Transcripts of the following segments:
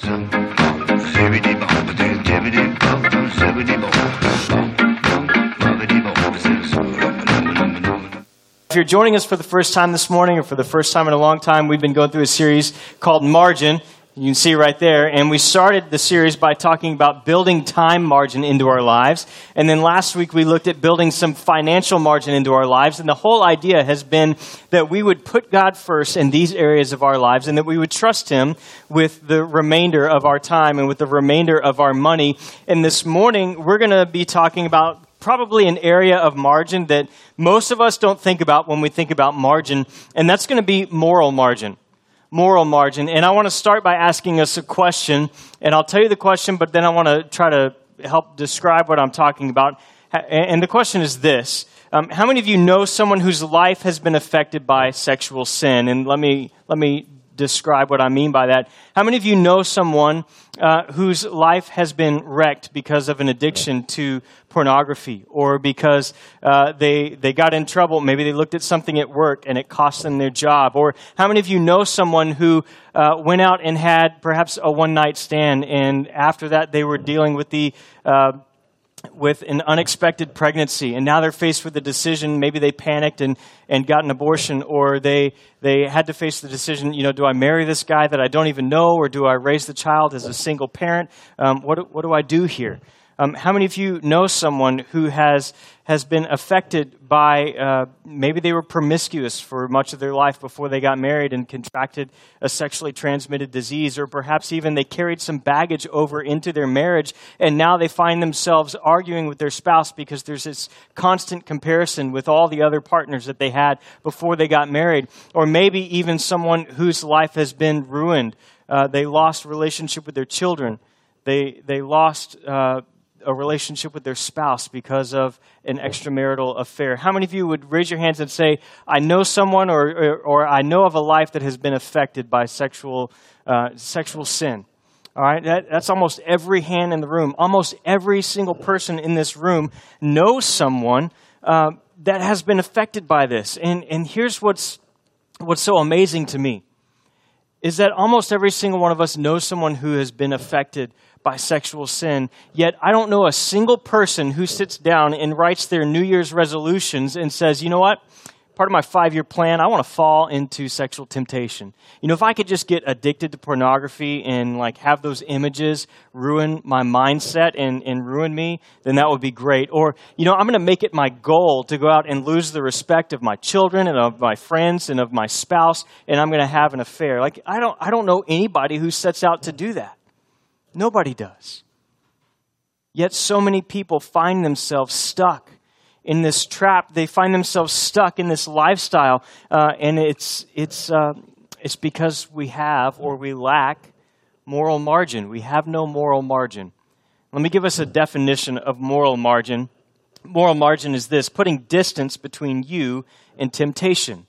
If you're joining us for the first time this morning or for the first time in a long time, we've been going through a series called Margin. You can see right there. And we started the series by talking about building time margin into our lives. And then last week we looked at building some financial margin into our lives. And the whole idea has been that we would put God first in these areas of our lives and that we would trust Him with the remainder of our time and with the remainder of our money. And this morning we're going to be talking about probably an area of margin that most of us don't think about when we think about margin. And that's going to be moral margin. Moral margin. And I want to start by asking us a question, and I'll tell you the question, but then I want to try to help describe what I'm talking about. And the question is this. How many of you know someone whose life has been affected by sexual sin? And let me describe what I mean by that. How many of you know someone whose life has been wrecked because of an addiction to pornography, or because they got in trouble? Maybe they looked at something at work and it cost them their job. Or how many of you know someone who went out and had perhaps a one-night stand, and after that they were dealing with the with an unexpected pregnancy, and now they're faced with a decision? Maybe they panicked and got an abortion, or they had to face the decision, do I marry this guy that I don't even know, or do I raise the child as a single parent? What do I do here? How many of you know someone who has been affected by, maybe they were promiscuous for much of their life before they got married and contracted a sexually transmitted disease, or perhaps even they carried some baggage over into their marriage, and now they find themselves arguing with their spouse because there's this constant comparison with all the other partners that they had before they got married? Or maybe even someone whose life has been ruined. They lost relationship with their children. They lost a relationship with their spouse because of an extramarital affair. How many of you would raise your hands and say, I know someone or I know of a life that has been affected by sexual sin? All right, that's almost every hand in the room. Almost every single person in this room knows someone that has been affected by this. And here's what's so amazing to me, is that almost every single one of us knows someone who has been affected by sexual sin, yet I don't know a single person who sits down and writes their New Year's resolutions and says, you know what, part of my 5-year plan, I want to fall into sexual temptation. If I could just get addicted to pornography and have those images ruin my mindset and ruin me, then that would be great. Or, I'm going to make it my goal to go out and lose the respect of my children and of my friends and of my spouse, and I'm going to have an affair. I don't know anybody who sets out to do that. Nobody does. Yet so many people find themselves stuck in this trap. They find themselves stuck in this lifestyle, and it's because we have, or we lack, moral margin. We have no moral margin. Let me give us a definition of moral margin. Moral margin is this: putting distance between you and temptation.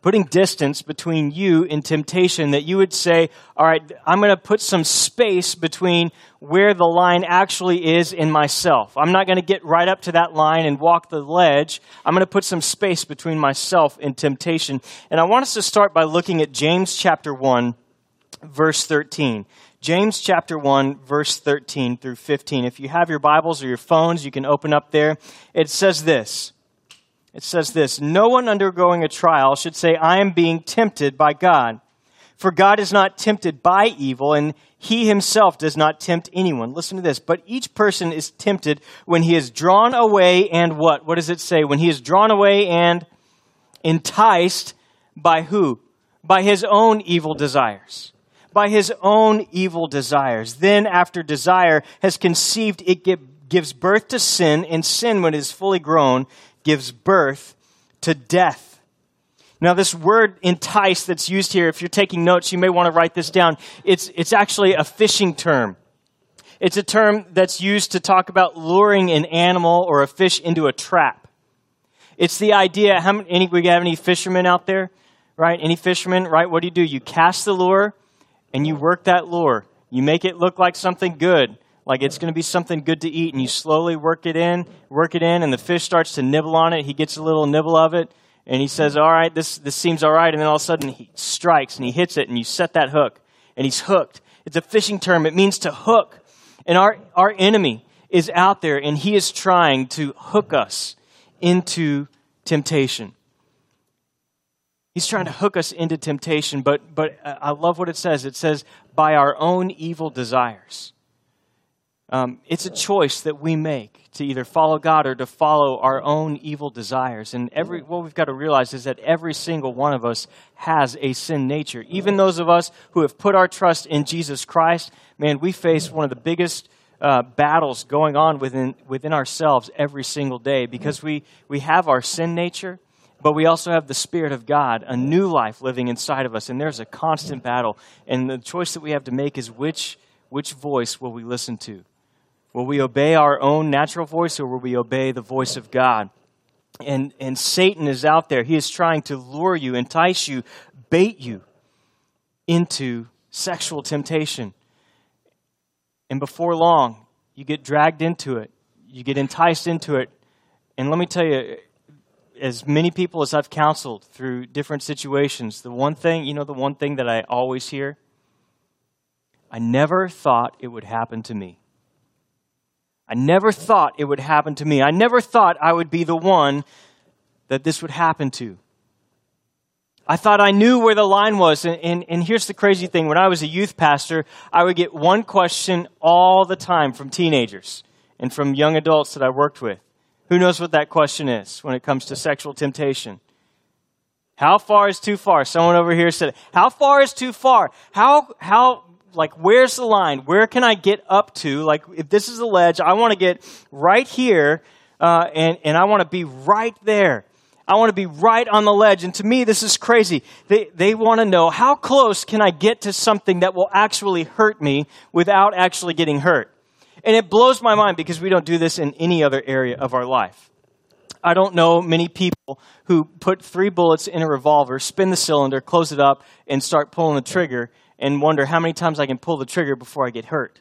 Putting distance between you and temptation, that you would say, all right, I'm going to put some space between where the line actually is in myself. I'm not going to get right up to that line and walk the ledge. I'm going to put some space between myself and temptation. And I want us to start by looking at James chapter 1, verse 13. James chapter 1, verse 13 through 15. If you have your Bibles or your phones, you can open up there. It says this. No one undergoing a trial should say, I am being tempted by God. For God is not tempted by evil, and He Himself does not tempt anyone. Listen to this. But each person is tempted when he is drawn away and what? What does it say? When he is drawn away and enticed by who? By his own evil desires. By his own evil desires. Then after desire has conceived, it gives birth to sin, and sin, when it is fully grown, gives birth to death. Now, this word entice that's used here, if you're taking notes, you may want to write this down. It's actually a fishing term. It's a term that's used to talk about luring an animal or a fish into a trap. It's the idea, we have any fishermen out there, right? Any fishermen, right? What do? You cast the lure and you work that lure. You make it look like something good. Like it's going to be something good to eat, and you slowly work it in, and the fish starts to nibble on it. He gets a little nibble of it, and he says, all right, this seems all right. And then all of a sudden he strikes, and he hits it, and you set that hook. and he's hooked. It's a fishing term. It means to hook. And our enemy is out there, and he is trying to hook us into temptation. He's trying to hook us into temptation, but I love what it says. It says, by our own evil desires. It's a choice that we make to either follow God or to follow our own evil desires. And what we've got to realize is that every single one of us has a sin nature. Even those of us who have put our trust in Jesus Christ, man, we face one of the biggest battles going on within ourselves every single day, because we have our sin nature, but we also have the Spirit of God, a new life living inside of us. And there's a constant battle. And the choice that we have to make is which voice will we listen to? Will we obey our own natural voice, or will we obey the voice of God? And Satan is out there. He is trying to lure you, entice you, bait you into sexual temptation. And before long, you get dragged into it. You get enticed into it. And let me tell you, as many people as I've counseled through different situations, the one thing that I always hear? I never thought it would happen to me. I never thought it would happen to me. I never thought I would be the one that this would happen to. I thought I knew where the line was. And here's the crazy thing. When I was a youth pastor, I would get one question all the time from teenagers and from young adults that I worked with. Who knows what that question is when it comes to sexual temptation? How far is too far? Someone over here said, how far is too far? Like, where's the line? Where can I get up to? Like, if this is a ledge, I want to get right here, and I want to be right there. I want to be right on the ledge. And to me, this is crazy. They want to know, how close can I get to something that will actually hurt me without actually getting hurt? And it blows my mind, because we don't do this in any other area of our life. I don't know many people who put 3 bullets in a revolver, spin the cylinder, close it up, and start pulling the trigger, and wonder how many times I can pull the trigger before I get hurt,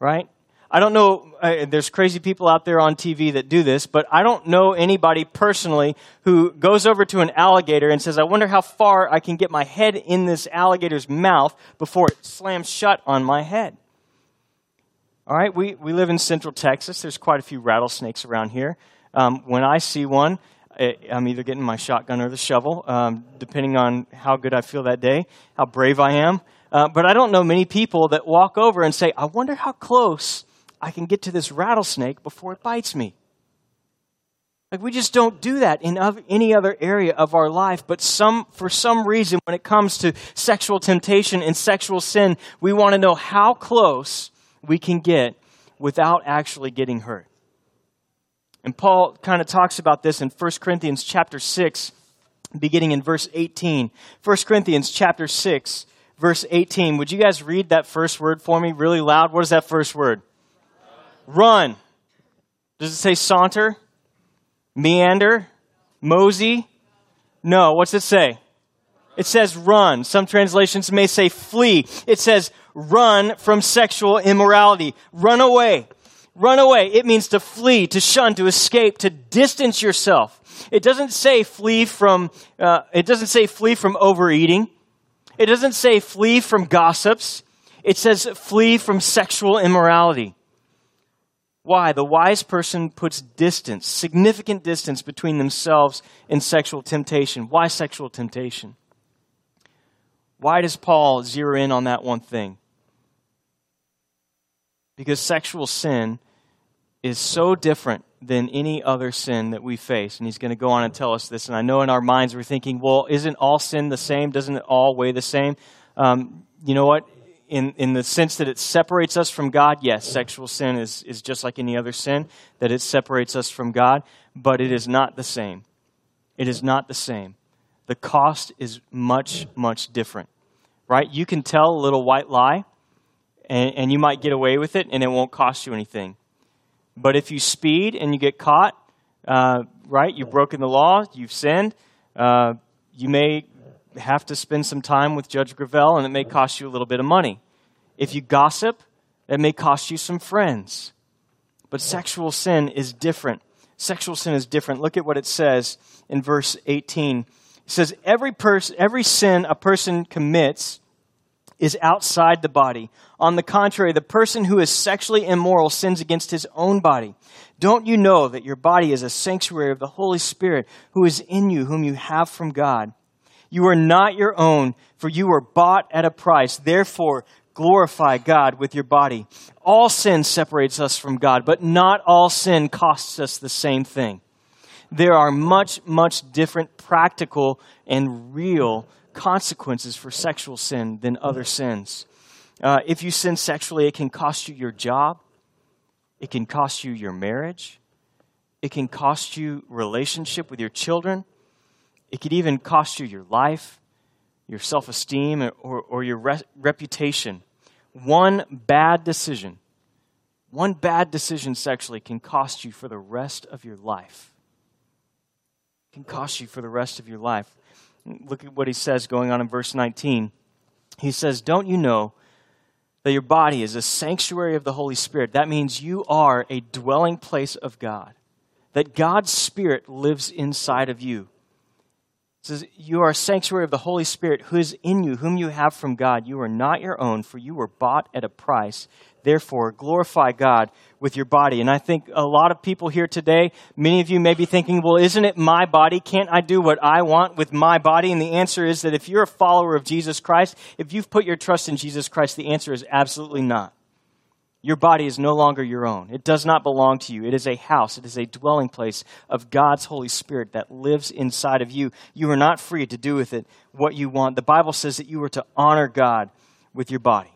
right? I don't know, there's crazy people out there on TV that do this, but I don't know anybody personally who goes over to an alligator and says, I wonder how far I can get my head in this alligator's mouth before it slams shut on my head. All right, we live in Central Texas. There's quite a few rattlesnakes around here. When I see one, I'm either getting my shotgun or the shovel, depending on how good I feel that day, how brave I am. But I don't know many people that walk over and say, I wonder how close I can get to this rattlesnake before it bites me. Like, we just don't do that in any other area of our life. But for some reason, when it comes to sexual temptation and sexual sin, we want to know how close we can get without actually getting hurt. And Paul kind of talks about this in 1 Corinthians chapter 6, beginning in verse 18. 1 Corinthians chapter 6. Verse 18, would you guys read that first word for me really loud? What is that first word? Run. Does it say saunter? Meander? Mosey? No. What's it say? It says run. Some translations may say flee. It says run from sexual immorality. Run away. Run away. It means to flee, to shun, to escape, to distance yourself. It doesn't say flee from, overeating. It doesn't say flee from gossips. It says flee from sexual immorality. Why? The wise person puts distance, significant distance, between themselves and sexual temptation. Why sexual temptation? Why does Paul zero in on that one thing? Because sexual sin is so different than any other sin that we face. And he's going to go on and tell us this. And I know in our minds we're thinking, well, isn't all sin the same? Doesn't it all weigh the same? You know what? In the sense that it separates us from God, yes, sexual sin is just like any other sin, that it separates us from God, but it is not the same. It is not the same. The cost is much, much different, right? You can tell a little white lie, and you might get away with it, and it won't cost you anything. But if you speed and you get caught, right, you've broken the law, you've sinned, you may have to spend some time with Judge Gravel, and it may cost you a little bit of money. If you gossip, that may cost you some friends. But sexual sin is different. Sexual sin is different. Look at what it says in verse 18. It says, every sin a person commits is outside the body. On the contrary, the person who is sexually immoral sins against his own body. Don't you know that your body is a sanctuary of the Holy Spirit who is in you, whom you have from God? You are not your own, for you were bought at a price. Therefore, glorify God with your body. All sin separates us from God, but not all sin costs us the same thing. There are much different practical and real consequences for sexual sin than other sins. If you sin sexually, it can cost you your job. It can cost you your marriage. It can cost you relationship with your children. It could even cost you your life, your self-esteem, or your reputation. One bad decision sexually can cost you for the rest of your life. It can cost you for the rest of your life. Look at what he says going on in verse 19. He says, don't you know that your body is a sanctuary of the Holy Spirit? That means you are a dwelling place of God, that God's Spirit lives inside of you. It says, you are a sanctuary of the Holy Spirit who is in you, whom you have from God. You are not your own, for you were bought at a price. Therefore, glorify God with your body. And I think a lot of people here today, many of you may be thinking, well, isn't it my body? Can't I do what I want with my body? And the answer is that if you're a follower of Jesus Christ, if you've put your trust in Jesus Christ, the answer is absolutely not. Your body is no longer your own. It does not belong to you. It is a house. It is a dwelling place of God's Holy Spirit that lives inside of you. You are not free to do with it what you want. The Bible says that you are to honor God with your body.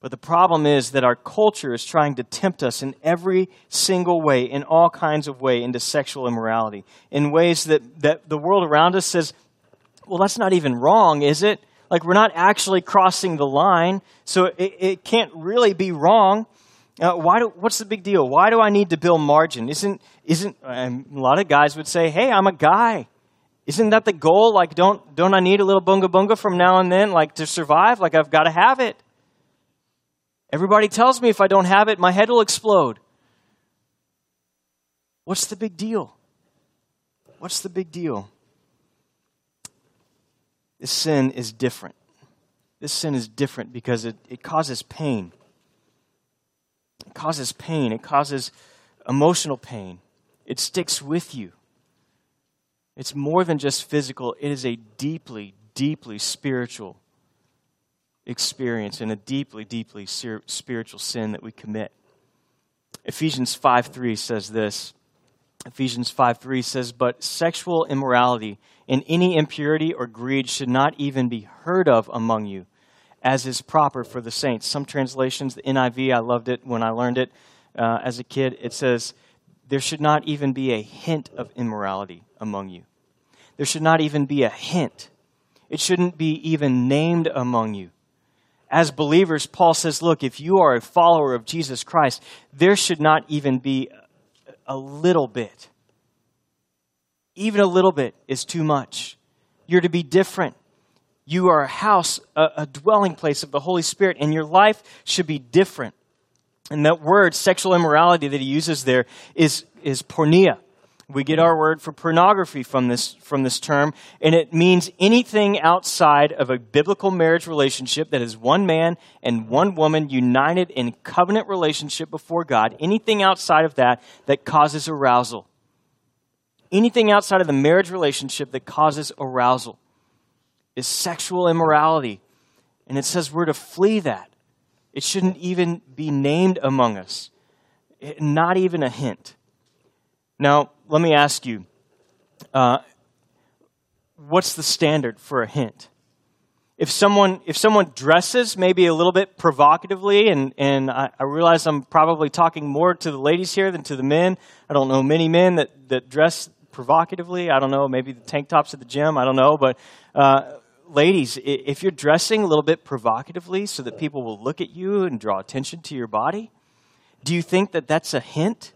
But the problem is that our culture is trying to tempt us in every single way, in all kinds of ways, into sexual immorality, in ways that the world around us says, well, that's not even wrong, is it? Like, we're not actually crossing the line, so it can't really be wrong. What's the big deal? Why do I need to build margin? And a lot of guys would say, hey, I'm a guy. Isn't that the goal? Like, don't I need a little bunga bunga from now and then, like, to survive? Like, I've got to have it. Everybody tells me if I don't have it, my head will explode. What's the big deal? What's the big deal? This sin is different. This sin is different because it causes pain. It causes pain. It causes emotional pain. It sticks with you. It's more than just physical. It is a deeply, deeply spiritual experience and a deeply, deeply spiritual sin that we commit. Ephesians 5:3 says this. Ephesians 5:3 says, but sexual immorality and any impurity or greed should not even be heard of among you, as is proper for the saints. Some translations, the NIV, I loved it when I learned it as a kid. It says, there should not even be a hint of immorality among you. There should not even be a hint. It shouldn't be even named among you. As believers, Paul says, look, if you are a follower of Jesus Christ, there should not even be a little bit. Even a little bit is too much. You're to be different. You are a house, a dwelling place of the Holy Spirit, and your life should be different. And that word, sexual immorality, that he uses there is pornea. We get our word for pornography from this term, and it means anything outside of a biblical marriage relationship that is one man and one woman united in covenant relationship before God, anything outside of that causes arousal. Anything outside of the marriage relationship that causes arousal is sexual immorality. And it says we're to flee that. It shouldn't even be named among us. Not even a hint. Now, let me ask you, what's the standard for a hint? If someone dresses maybe a little bit provocatively, and I realize I'm probably talking more to the ladies here than to the men. I don't know many men that dress provocatively. I don't know, maybe the tank tops at the gym. I don't know. But ladies, if you're dressing a little bit provocatively so that people will look at you and draw attention to your body, do you think that that's a hint?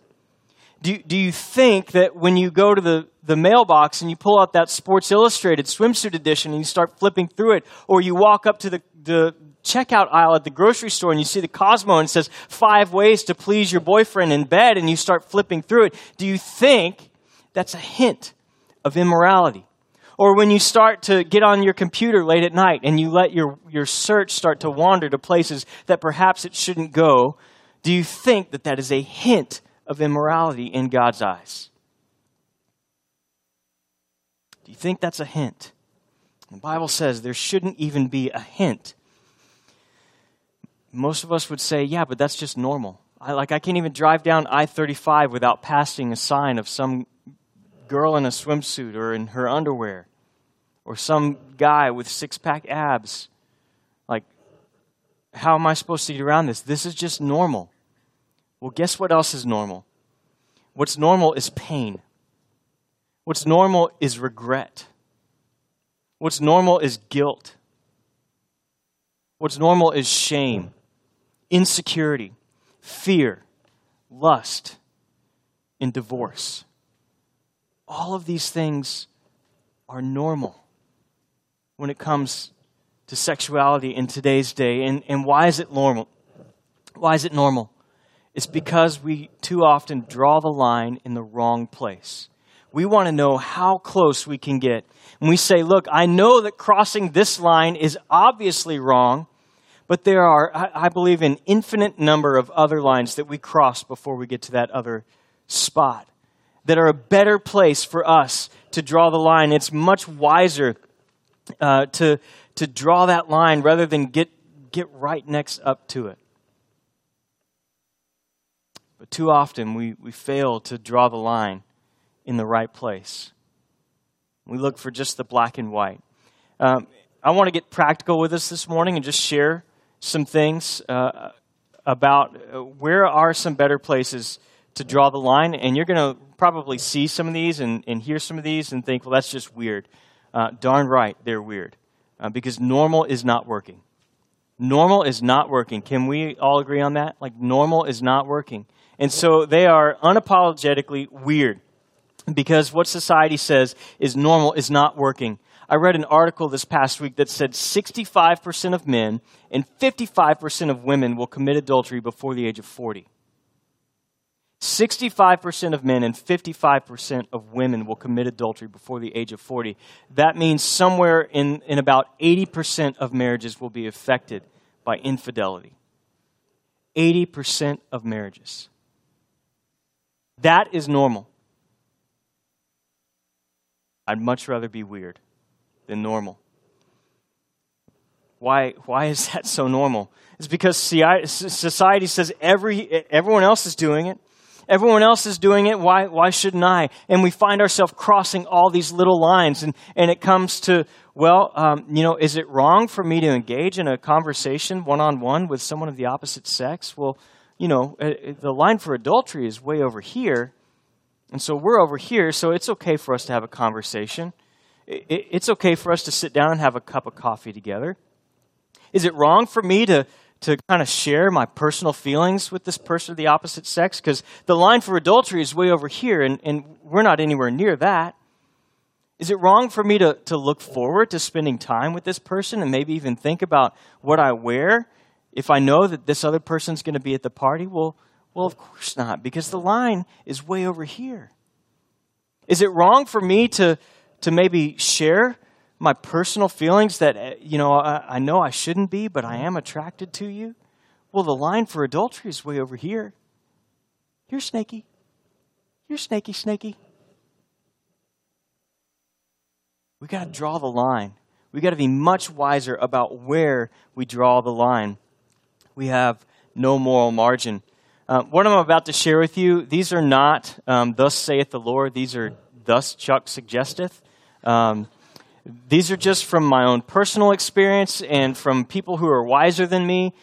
Do you think that when you go to the mailbox and you pull out that Sports Illustrated swimsuit edition and you start flipping through it, or you walk up to the checkout aisle at the grocery store and you see the Cosmo and it says 5 ways to please your boyfriend in bed and you start flipping through it, do you think that's a hint of immorality? Or when you start to get on your computer late at night and you let your search start to wander to places that perhaps it shouldn't go, do you think that that is a hint of immorality in God's eyes? Do you think that's a hint? The Bible says there shouldn't even be a hint. Most of us would say, yeah, but that's just normal. I can't even drive down I-35 without passing a sign of some girl in a swimsuit or in her underwear or some guy with six-pack abs. Like, how am I supposed to get around this? This is just normal. Well, guess what else is normal? What's normal is pain. What's normal is regret. What's normal is guilt. What's normal is shame, insecurity, fear, lust, and divorce. All of these things are normal when it comes to sexuality in today's day. And why is it normal? Why is it normal? It's because we too often draw the line in the wrong place. We want to know how close we can get. And we say, look, I know that crossing this line is obviously wrong, but there are, I believe, an infinite number of other lines that we cross before we get to that other spot that are a better place for us to draw the line. It's much wiser to draw that line rather than get right next up to it. But too often we fail to draw the line in the right place. We look for just the black and white. I want to get practical with us this morning and just share some things about where are some better places to draw the line. And you're going to probably see some of these and hear some of these and think, well, that's just weird. Darn right, they're weird. Because normal is not working. Normal is not working. Can we all agree on that? Like, normal is not working. And so they are unapologetically weird. Because what society says is normal is not working. I read an article this past week that said 65% of men and 55% of women will commit adultery before the age of 40. 65% of men and 55% of women will commit adultery before the age of 40. That means somewhere in about 80% of marriages will be affected by infidelity. 80% of marriages. That is normal. I'd much rather be weird than normal. Why is that so normal? It's because society says everyone else is doing it. Everyone else is doing it. Why shouldn't I? And we find ourselves crossing all these little lines. And it comes to, well, is it wrong for me to engage in a conversation one-on-one with someone of the opposite sex? Well, the line for adultery is way over here. And so we're over here, so it's okay for us to have a conversation. It's okay for us to sit down and have a cup of coffee together. Is it wrong for me to kind of share my personal feelings with this person of the opposite sex? Because the line for adultery is way over here, and we're not anywhere near that. Is it wrong for me to look forward to spending time with this person and maybe even think about what I wear if I know that this other person's going to be at the party? Well, of course not, because the line is way over here. Is it wrong for me to maybe share my personal feelings that, I know I shouldn't be, but I am attracted to you? Well, the line for adultery is way over here. You're snaky. You're snaky, snaky. We got to draw the line. We got to be much wiser about where we draw the line. We have no moral margin. What I'm about to share with you, these are not thus saith the Lord. These are thus Chuck suggesteth. These are just from my own personal experience and from people who are wiser than me,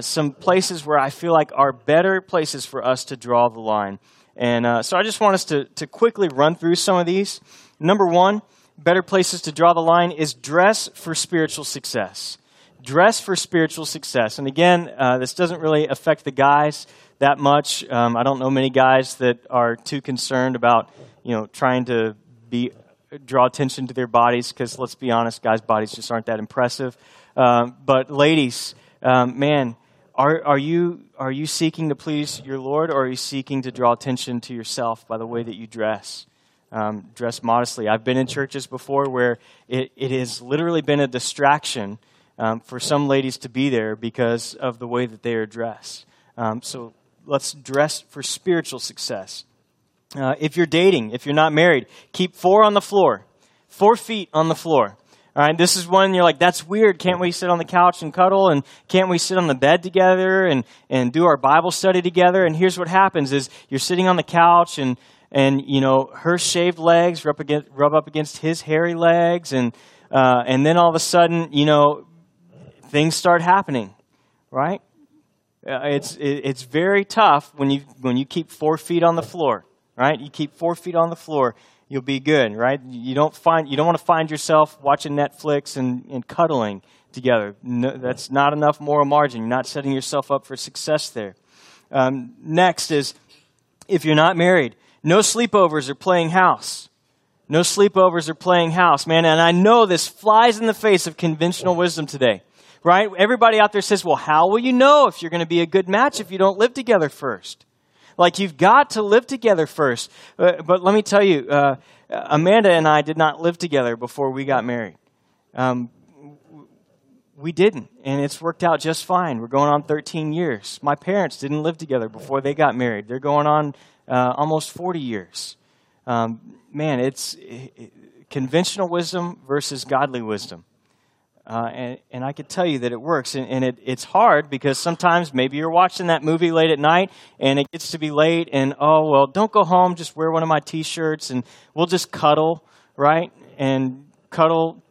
some places where I feel like are better places for us to draw the line. And so I just want us to quickly run through some of these. Number one, better places to draw the line is dress for spiritual success. Dress for spiritual success. And again, this doesn't really affect the guys that much. I don't know many guys that are too concerned about, trying to draw attention to their bodies because, let's be honest, guys' bodies just aren't that impressive. But ladies, man, are you seeking to please your Lord, or are you seeking to draw attention to yourself by the way that you dress? dress modestly. I've been in churches before where it has literally been a distraction for some ladies to be there because of the way that they are dressed. So let's dress for spiritual success. If you're dating, if you're not married, keep 4 on the floor, 4 feet on the floor. All right, this is one you're like, that's weird. Can't we sit on the couch and cuddle? And can't we sit on the bed together and do our Bible study together? And here's what happens is you're sitting on the couch and you know, her shaved legs rub up against his hairy legs. And then all of a sudden, you know, things start happening, right? It's very tough when you keep 4 feet on the floor, right? You keep 4 feet on the floor. You'll be good, right? You don't want to find yourself watching Netflix and cuddling together. No, that's not enough moral margin. You're not setting yourself up for success there. Next is, if you're not married, no sleepovers or playing house. No sleepovers or playing house, man. And I know this flies in the face of conventional wisdom today, right? Everybody out there says, well, how will you know if you're going to be a good match if you don't live together first? Like, you've got to live together first. But let me tell you, Amanda and I did not live together before we got married. We didn't, and it's worked out just fine. We're going on 13 years. My parents didn't live together before they got married. They're going on almost 40 years. Man, it's conventional wisdom versus godly wisdom. And I could tell you that it works, and it's hard because sometimes maybe you're watching that movie late at night, and it gets to be late, and oh well, don't go home. Just wear one of my T-shirts, and we'll just cuddle, right? And cuddle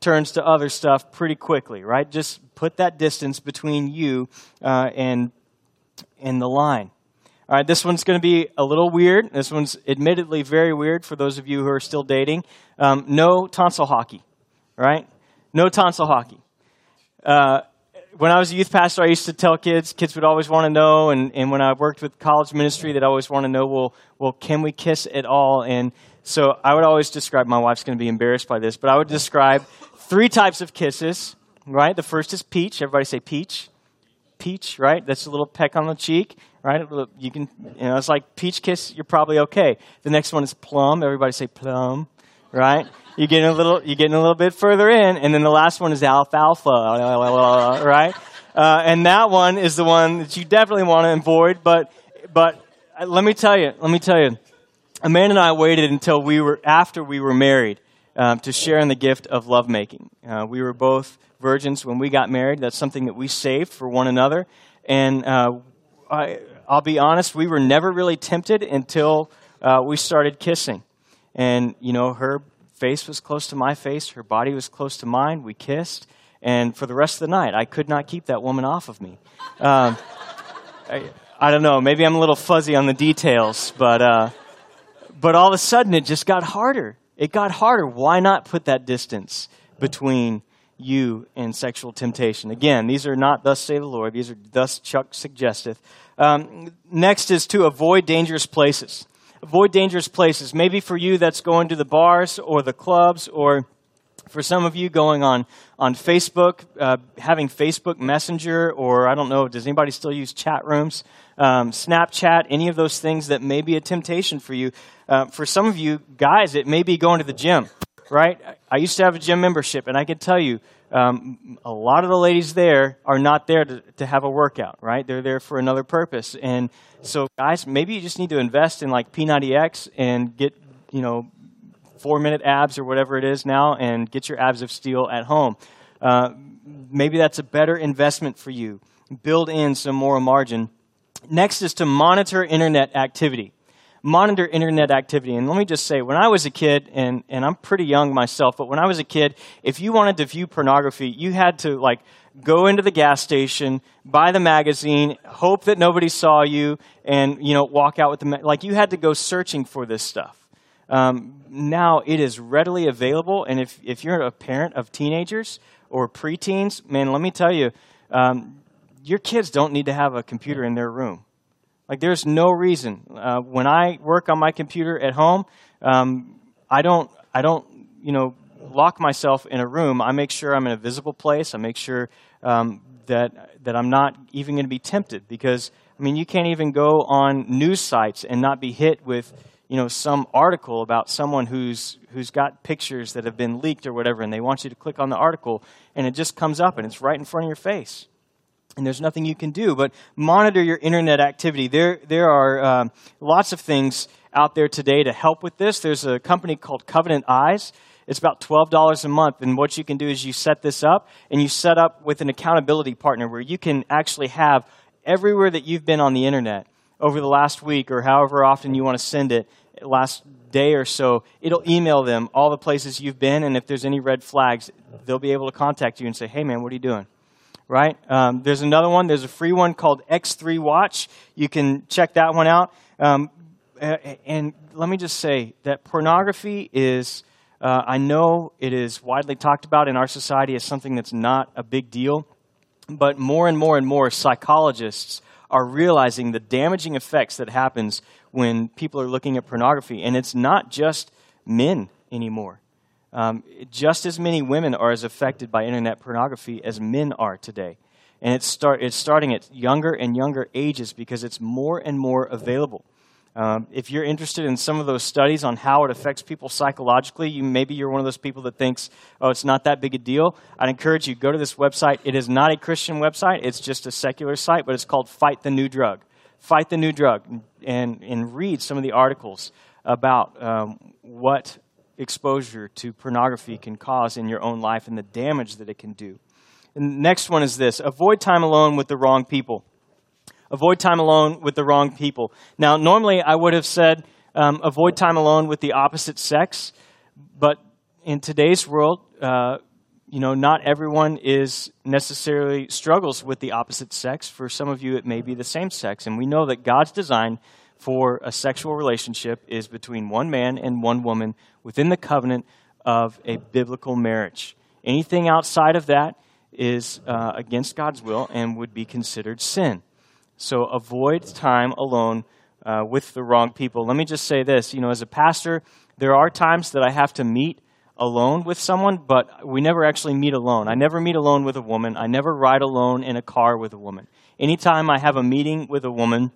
turns to other stuff pretty quickly, right? Just put that distance between you and the line. All right, this one's going to be a little weird. This one's admittedly very weird for those of you who are still dating. No tonsil hockey, right? No tonsil hockey. When I was a youth pastor, I used to tell kids would always want to know, and when I worked with college ministry, they'd always want to know, well, can we kiss at all? And so I would always describe, my wife's going to be embarrassed by this, but I would describe 3 types of kisses, right? The first is peach. Everybody say peach. Peach, right? That's a little peck on the cheek, right? You can, you know, it's like peach kiss, you're probably okay. The next one is plum. Everybody say plum, right? You're getting a little bit further in, and then the last one is alfalfa, right? And that one is the one that you definitely want to avoid. But let me tell you, Amanda and I waited until after we were married to share in the gift of lovemaking. We were both virgins when we got married. That's something that we saved for one another. And I'll be honest, we were never really tempted until we started kissing, and you know, her face was close to my face. Her body was close to mine. We kissed. And for the rest of the night, I could not keep that woman off of me. I don't know. Maybe I'm a little fuzzy on the details. But all of a sudden, it just got harder. It got harder. Why not put that distance between you and sexual temptation? Again, these are not thus say the Lord. These are thus Chuck suggesteth. Next is to avoid dangerous places. Avoid dangerous places. Maybe for you, that's going to the bars or the clubs, or for some of you, going on Facebook, having Facebook Messenger, or I don't know, does anybody still use chat rooms? Snapchat, any of those things that may be a temptation for you. For some of you guys, it may be going to the gym, right? I used to have a gym membership, and I can tell you, a lot of the ladies there are not there to have a workout, right? They're there for another purpose. And so, guys, maybe you just need to invest in like P90X and get, you know, 4-minute abs or whatever it is now, and get your abs of steel at home. Maybe that's a better investment for you. Build in some moral margin. Next is to monitor internet activity. Monitor internet activity. And let me just say, when I was a kid, and I'm pretty young myself, but when I was a kid, if you wanted to view pornography, you had to like go into the gas station, buy the magazine, hope that nobody saw you, and you know, walk out with the like. You had to go searching for this stuff. Now it is readily available, and if you're a parent of teenagers or preteens, man, let me tell you, your kids don't need to have a computer in their room. Like, there's no reason. When I work on my computer at home, I don't, you know, lock myself in a room. I make sure I'm in a visible place. I make sure that I'm not even going to be tempted, because, I mean, you can't even go on news sites and not be hit with, some article about someone who's got pictures that have been leaked or whatever, and they want you to click on the article, and it just comes up, and it's right in front of your face. And there's nothing you can do but monitor your internet activity. There are lots of things out there today to help with this. There's a company called Covenant Eyes. It's about $12 a month, and what you can do is you set this up, and you set up with an accountability partner where you can actually have everywhere that you've been on the internet over the last week or however often you want to send it, last day or so, it'll email them all the places you've been, and if there's any red flags, they'll be able to contact you and say, hey, man, what are you doing? Right? There's another one. There's a free one called X3 Watch. You can check that one out. And let me just say that pornography is, I know it is widely talked about in our society as something that's not a big deal, but more and more and more psychologists are realizing the damaging effects that happens when people are looking at pornography. And it's not just men anymore. Just as many women are as affected by internet pornography as men are today. And it's starting at younger and younger ages because it's more and more available. If you're interested in some of those studies on how it affects people psychologically, maybe you're one of those people that thinks, oh, it's not that big a deal. I'd encourage you, go to this website. It is not a Christian website. It's just a secular site, but it's called Fight the New Drug. Fight the New Drug, and read some of the articles about what exposure to pornography can cause in your own life and the damage that it can do. And the next one is this: avoid time alone with the wrong people. Avoid time alone with the wrong people. Now, normally I would have said avoid time alone with the opposite sex, but in today's world, not everyone is necessarily struggles with the opposite sex. For some of you, it may be the same sex, and we know that God's design for a sexual relationship is between one man and one woman within the covenant of a biblical marriage. Anything outside of that is against God's will and would be considered sin. So avoid time alone with the wrong people. Let me just say this. As a pastor, there are times that I have to meet alone with someone, but we never actually meet alone. I never meet alone with a woman. I never ride alone in a car with a woman. Anytime I have a meeting with a woman,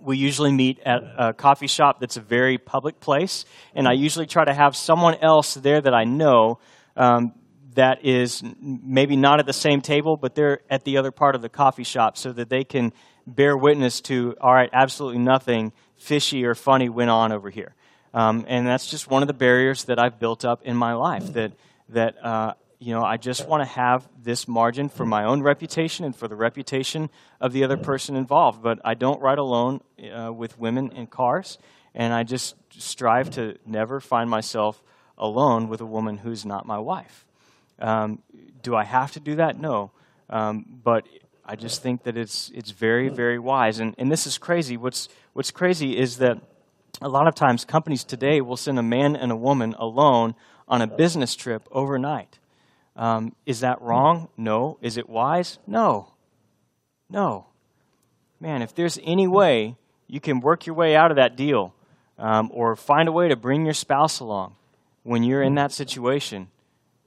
we usually meet at a coffee shop that's a very public place, and I usually try to have someone else there that I know that is maybe not at the same table, but they're at the other part of the coffee shop so that they can bear witness to, all right, absolutely nothing fishy or funny went on over here. And that's just one of the barriers that I've built up in my life, that I just want to have this margin for my own reputation and for the reputation of the other person involved. But I don't ride alone with women in cars, and I just strive to never find myself alone with a woman who's not my wife. Do I have to do that? No. But I just think that it's very, very wise. And this is crazy. What's crazy is that a lot of times companies today will send a man and a woman alone on a business trip overnight. Is that wrong? No. Is it wise? No. Man, if there's any way you can work your way out of that deal or find a way to bring your spouse along when you're in that situation,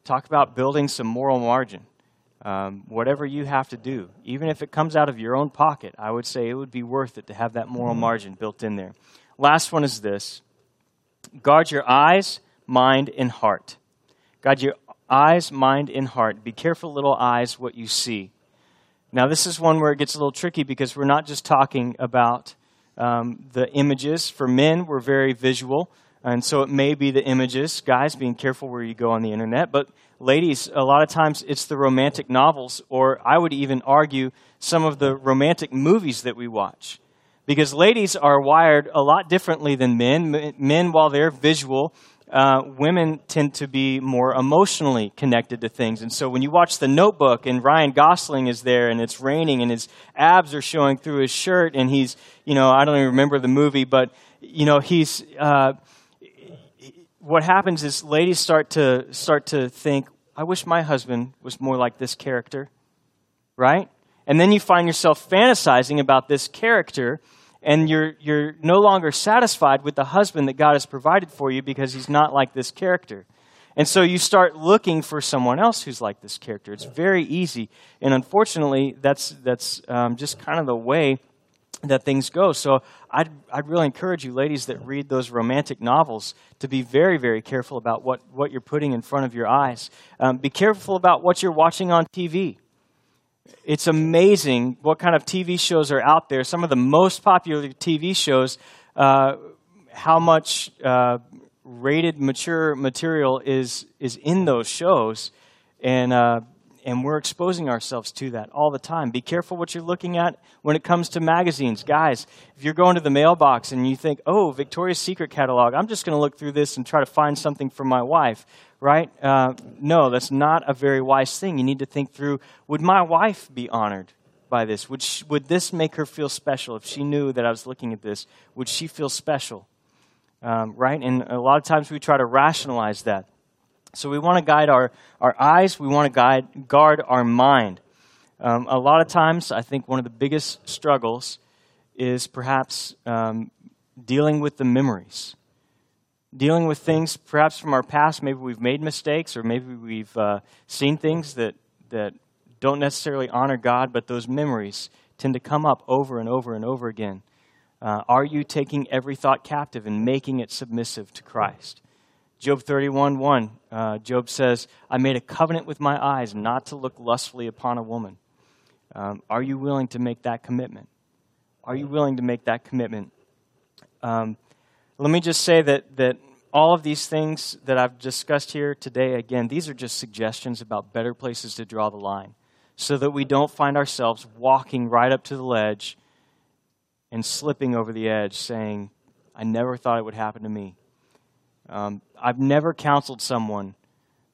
talk about building some moral margin. Whatever you have to do, even if it comes out of your own pocket, I would say it would be worth it to have that moral margin built in there. Last one is this: guard your eyes, mind, and heart. Guard your eyes, mind, and heart. Be careful, little eyes, what you see. Now, this is one where it gets a little tricky because we're not just talking about the images. For men, we're very visual, and so it may be the images. Guys, being careful where you go on the internet. But ladies, a lot of times it's the romantic novels, or I would even argue some of the romantic movies that we watch. Because ladies are wired a lot differently than men. Men, while they're visual, women tend to be more emotionally connected to things. And so when you watch The Notebook and Ryan Gosling is there and it's raining and his abs are showing through his shirt and he's, I don't even remember the movie, but, he's, what happens is ladies start to think, I wish my husband was more like this character, right? And then you find yourself fantasizing about this character. And you're no longer satisfied with the husband that God has provided for you because he's not like this character. And so you start looking for someone else who's like this character. It's very easy. And unfortunately, that's just kind of the way that things go. So I'd really encourage you, ladies, that read those romantic novels to be very, very careful about what you're putting in front of your eyes. Be careful about what you're watching on TV. It's amazing what kind of TV shows are out there. Some of the most popular TV shows, how much rated mature material is in those shows. And we're exposing ourselves to that all the time. Be careful what you're looking at when it comes to magazines. Guys, if you're going to the mailbox and you think, oh, Victoria's Secret catalog, I'm just going to look through this and try to find something for my wife, right? No, that's not a very wise thing. You need to think through, would my wife be honored by this? Would this make her feel special? If she knew that I was looking at this, would she feel special, right? And a lot of times we try to rationalize that. So we want to guide our eyes. We want to guard our mind. A lot of times, I think one of the biggest struggles is perhaps dealing with the memories. Dealing with things perhaps from our past. Maybe we've made mistakes, or maybe we've seen things that don't necessarily honor God, but those memories tend to come up over and over and over again. Are you taking every thought captive and making it submissive to Christ? Job 31:1, Job says, I made a covenant with my eyes not to look lustfully upon a woman. Are you willing to make that commitment? Are you willing to make that commitment? Let me just say that all of these things that I've discussed here today, again, these are just suggestions about better places to draw the line so that we don't find ourselves walking right up to the ledge and slipping over the edge saying, I never thought it would happen to me. I've never counseled someone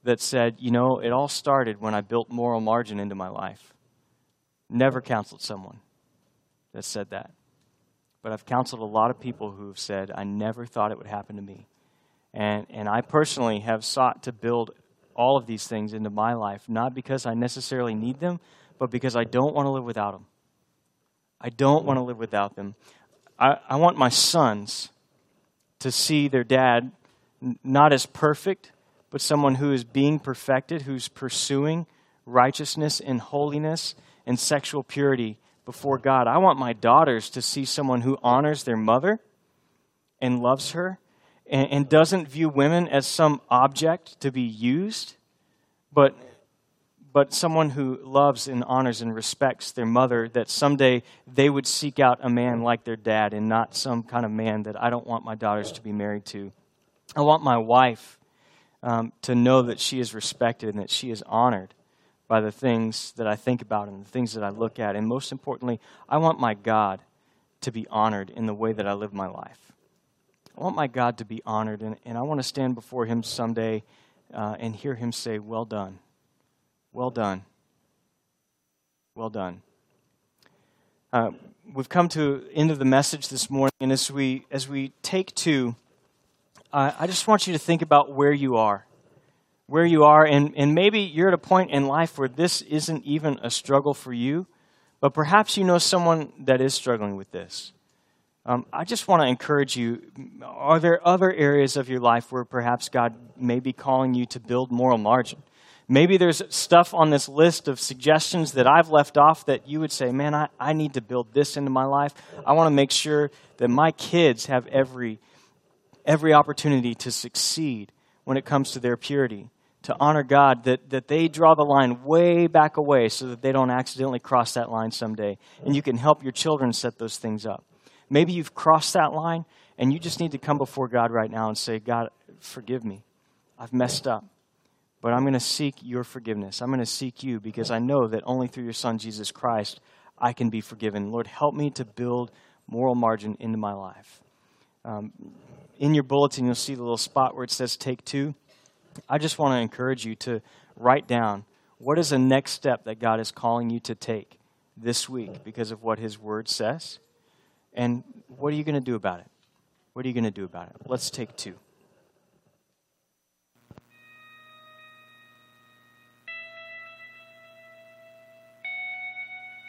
that said, you know, it all started when I built moral margin into my life. Never counseled someone that said that. But I've counseled a lot of people who've said, I never thought it would happen to me. And I personally have sought to build all of these things into my life, not because I necessarily need them, but because I don't want to live without them. I don't want to live without them. I want my sons to see their dad not as perfect, but someone who is being perfected, who's pursuing righteousness and holiness and sexual purity before God. I want my daughters to see someone who honors their mother and loves her and doesn't view women as some object to be used, but someone who loves and honors and respects their mother, that someday they would seek out a man like their dad and not some kind of man that I don't want my daughters to be married to. I want my wife to know that she is respected and that she is honored by the things that I think about and the things that I look at. And most importantly, I want my God to be honored in the way that I live my life. I want my God to be honored, and I want to stand before him someday and hear him say, well done, well done, well done. We've come to the end of the message this morning, and as we take to... I just want you to think about where you are, and maybe you're at a point in life where this isn't even a struggle for you, but perhaps you know someone that is struggling with this. I just want to encourage you, are there other areas of your life where perhaps God may be calling you to build moral margin? Maybe there's stuff on this list of suggestions that I've left off that you would say, man, I need to build this into my life. I want to make sure that my kids have every opportunity to succeed when it comes to their purity, to honor God, that they draw the line way back away so that they don't accidentally cross that line someday. And you can help your children set those things up. Maybe you've crossed that line, and you just need to come before God right now and say, God, forgive me. I've messed up, but I'm going to seek your forgiveness. I'm going to seek you because I know that only through your Son, Jesus Christ, I can be forgiven. Lord, help me to build moral margin into my life. In your bulletin, you'll see the little spot where it says take two. I just want to encourage you to write down, what is the next step that God is calling you to take this week because of what his word says? And what are you going to do about it? Let's take two.